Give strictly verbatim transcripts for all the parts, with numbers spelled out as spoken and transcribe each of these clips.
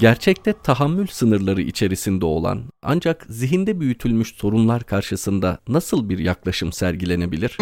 Gerçekte tahammül sınırları içerisinde olan ancak zihinde büyütülmüş sorunlar karşısında nasıl bir yaklaşım sergilenebilir?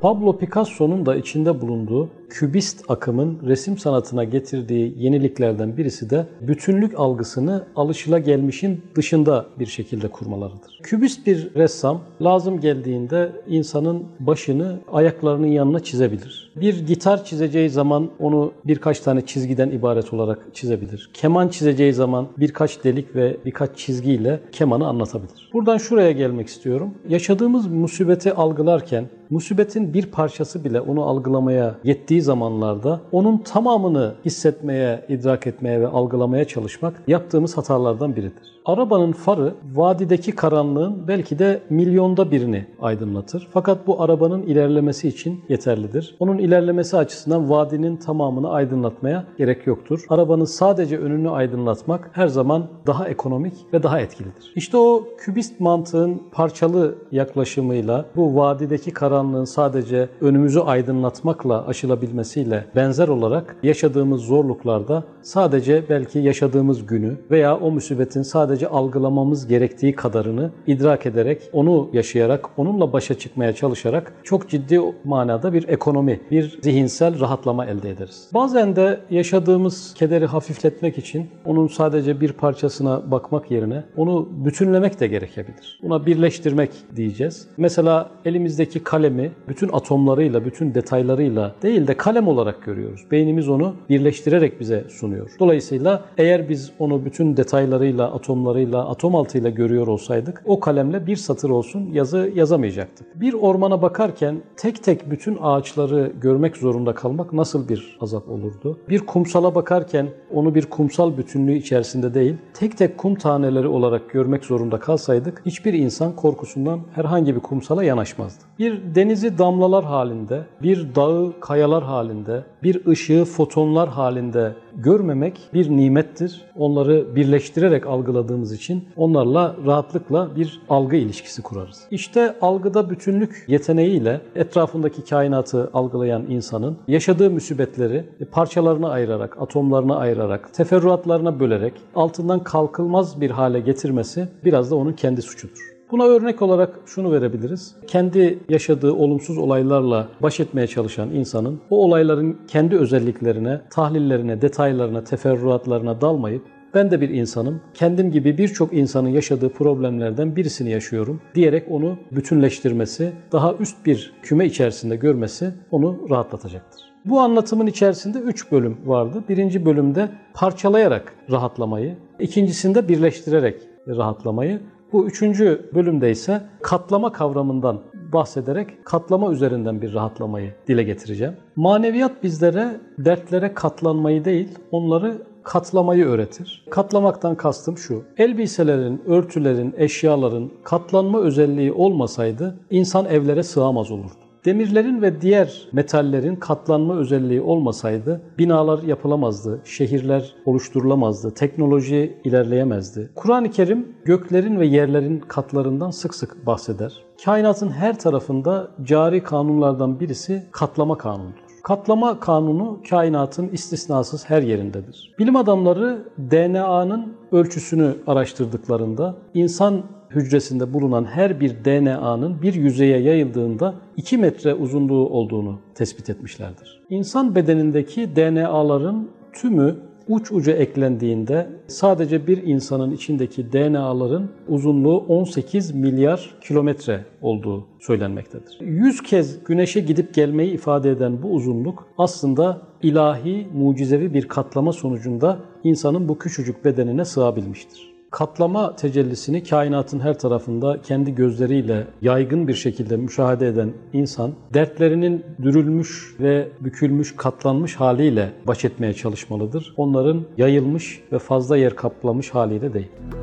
Pablo Picasso'nun da içinde bulunduğu kübist akımın resim sanatına getirdiği yeniliklerden birisi de bütünlük algısını alışılagelmişin dışında bir şekilde kurmalarıdır. Kübist bir ressam lazım geldiğinde insanın başını ayaklarının yanına çizebilir. Bir gitar çizeceği zaman onu birkaç tane çizgiden ibaret olarak çizebilir. Keman çizeceği zaman birkaç delik ve birkaç çizgiyle kemanı anlatabilir. Buradan şuraya gelmek istiyorum. Yaşadığımız musibeti algılarken musibetin bir parçası bile onu algılamaya yettiği zamanlarda onun tamamını hissetmeye, idrak etmeye ve algılamaya çalışmak yaptığımız hatalardan biridir. Arabanın farı vadideki karanlığın belki de milyonda birini aydınlatır. Fakat bu arabanın ilerlemesi için yeterlidir. Onun ilerlemesi açısından vadinin tamamını aydınlatmaya gerek yoktur. Arabanın sadece önünü aydınlatmak her zaman daha ekonomik ve daha etkilidir. İşte o kübist mantığın parçalı yaklaşımıyla bu vadideki karanlığın sadece önümüzü aydınlatmakla aşılabilmesiyle benzer olarak yaşadığımız zorluklarda sadece belki yaşadığımız günü veya o musibetin sadece algılamamız gerektiği kadarını idrak ederek, onu yaşayarak, onunla başa çıkmaya çalışarak çok ciddi manada bir ekonomi, bir zihinsel rahatlama elde ederiz. Bazen de yaşadığımız kederi hafifletmek için onun sadece bir parçasına bakmak yerine onu bütünlemek de gerekebilir. Buna birleştirmek diyeceğiz. Mesela elimizdeki kalemi bütün atomlarıyla, bütün detaylarıyla değil de kalem olarak görüyoruz. Beynimiz onu birleştirerek bize sunuyor. Dolayısıyla eğer biz onu bütün detaylarıyla, atom atomlarıyla, atom altıyla görüyor olsaydık o kalemle bir satır olsun yazı yazamayacaktık. Bir ormana bakarken tek tek bütün ağaçları görmek zorunda kalmak nasıl bir azap olurdu? Bir kumsala bakarken onu bir kumsal bütünlüğü içerisinde değil, tek tek kum taneleri olarak görmek zorunda kalsaydık hiçbir insan korkusundan herhangi bir kumsala yanaşmazdı. Bir denizi damlalar halinde, bir dağı kayalar halinde, bir ışığı fotonlar halinde görmemek bir nimettir. Onları birleştirerek algıladığımız için onlarla rahatlıkla bir algı ilişkisi kurarız. İşte algıda bütünlük yeteneğiyle etrafındaki kainatı algılayan insanın yaşadığı musibetleri parçalarına ayırarak, atomlarına ayırarak, teferruatlarına bölerek altından kalkılmaz bir hale getirmesi biraz da onun kendi suçudur. Buna örnek olarak şunu verebiliriz. Kendi yaşadığı olumsuz olaylarla baş etmeye çalışan insanın o olayların kendi özelliklerine, tahlillerine, detaylarına, teferruatlarına dalmayıp ben de bir insanım, kendim gibi birçok insanın yaşadığı problemlerden birisini yaşıyorum diyerek onu bütünleştirmesi, daha üst bir küme içerisinde görmesi onu rahatlatacaktır. Bu anlatımın içerisinde üç bölüm vardı. Birinci bölümde parçalayarak rahatlamayı, ikincisinde birleştirerek rahatlamayı, bu üçüncü bölümde ise katlama kavramından bahsederek katlama üzerinden bir rahatlamayı dile getireceğim. Maneviyat bizlere dertlere katlanmayı değil, onları katlamayı öğretir. Katlamaktan kastım şu, elbiselerin, örtülerin, eşyaların katlanma özelliği olmasaydı insan evlere sığamaz olurdu. Demirlerin ve diğer metallerin katlanma özelliği olmasaydı binalar yapılamazdı, şehirler oluşturulamazdı, teknoloji ilerleyemezdi. Kur'an-ı Kerim göklerin ve yerlerin katlarından sık sık bahseder. Kainatın her tarafında cari kanunlardan birisi katlama kanunudur. Katlama kanunu kainatın istisnasız her yerindedir. Bilim adamları D N A'nın ölçüsünü araştırdıklarında insan hücresinde bulunan her bir D N A'nın bir yüzeye yayıldığında iki metre uzunluğu olduğunu tespit etmişlerdir. İnsan bedenindeki D N A'ların tümü uç uca eklendiğinde sadece bir insanın içindeki D N A'ların uzunluğu on sekiz milyar kilometre olduğu söylenmektedir. yüz kez güneşe gidip gelmeyi ifade eden bu uzunluk aslında ilahi, mucizevi bir katlama sonucunda insanın bu küçücük bedenine sığabilmiştir. Katlama tecellisini kainatın her tarafında kendi gözleriyle yaygın bir şekilde müşahede eden insan, dertlerinin dürülmüş ve bükülmüş, katlanmış haliyle baş etmeye çalışmalıdır. Onların yayılmış ve fazla yer kaplamış haliyle değil.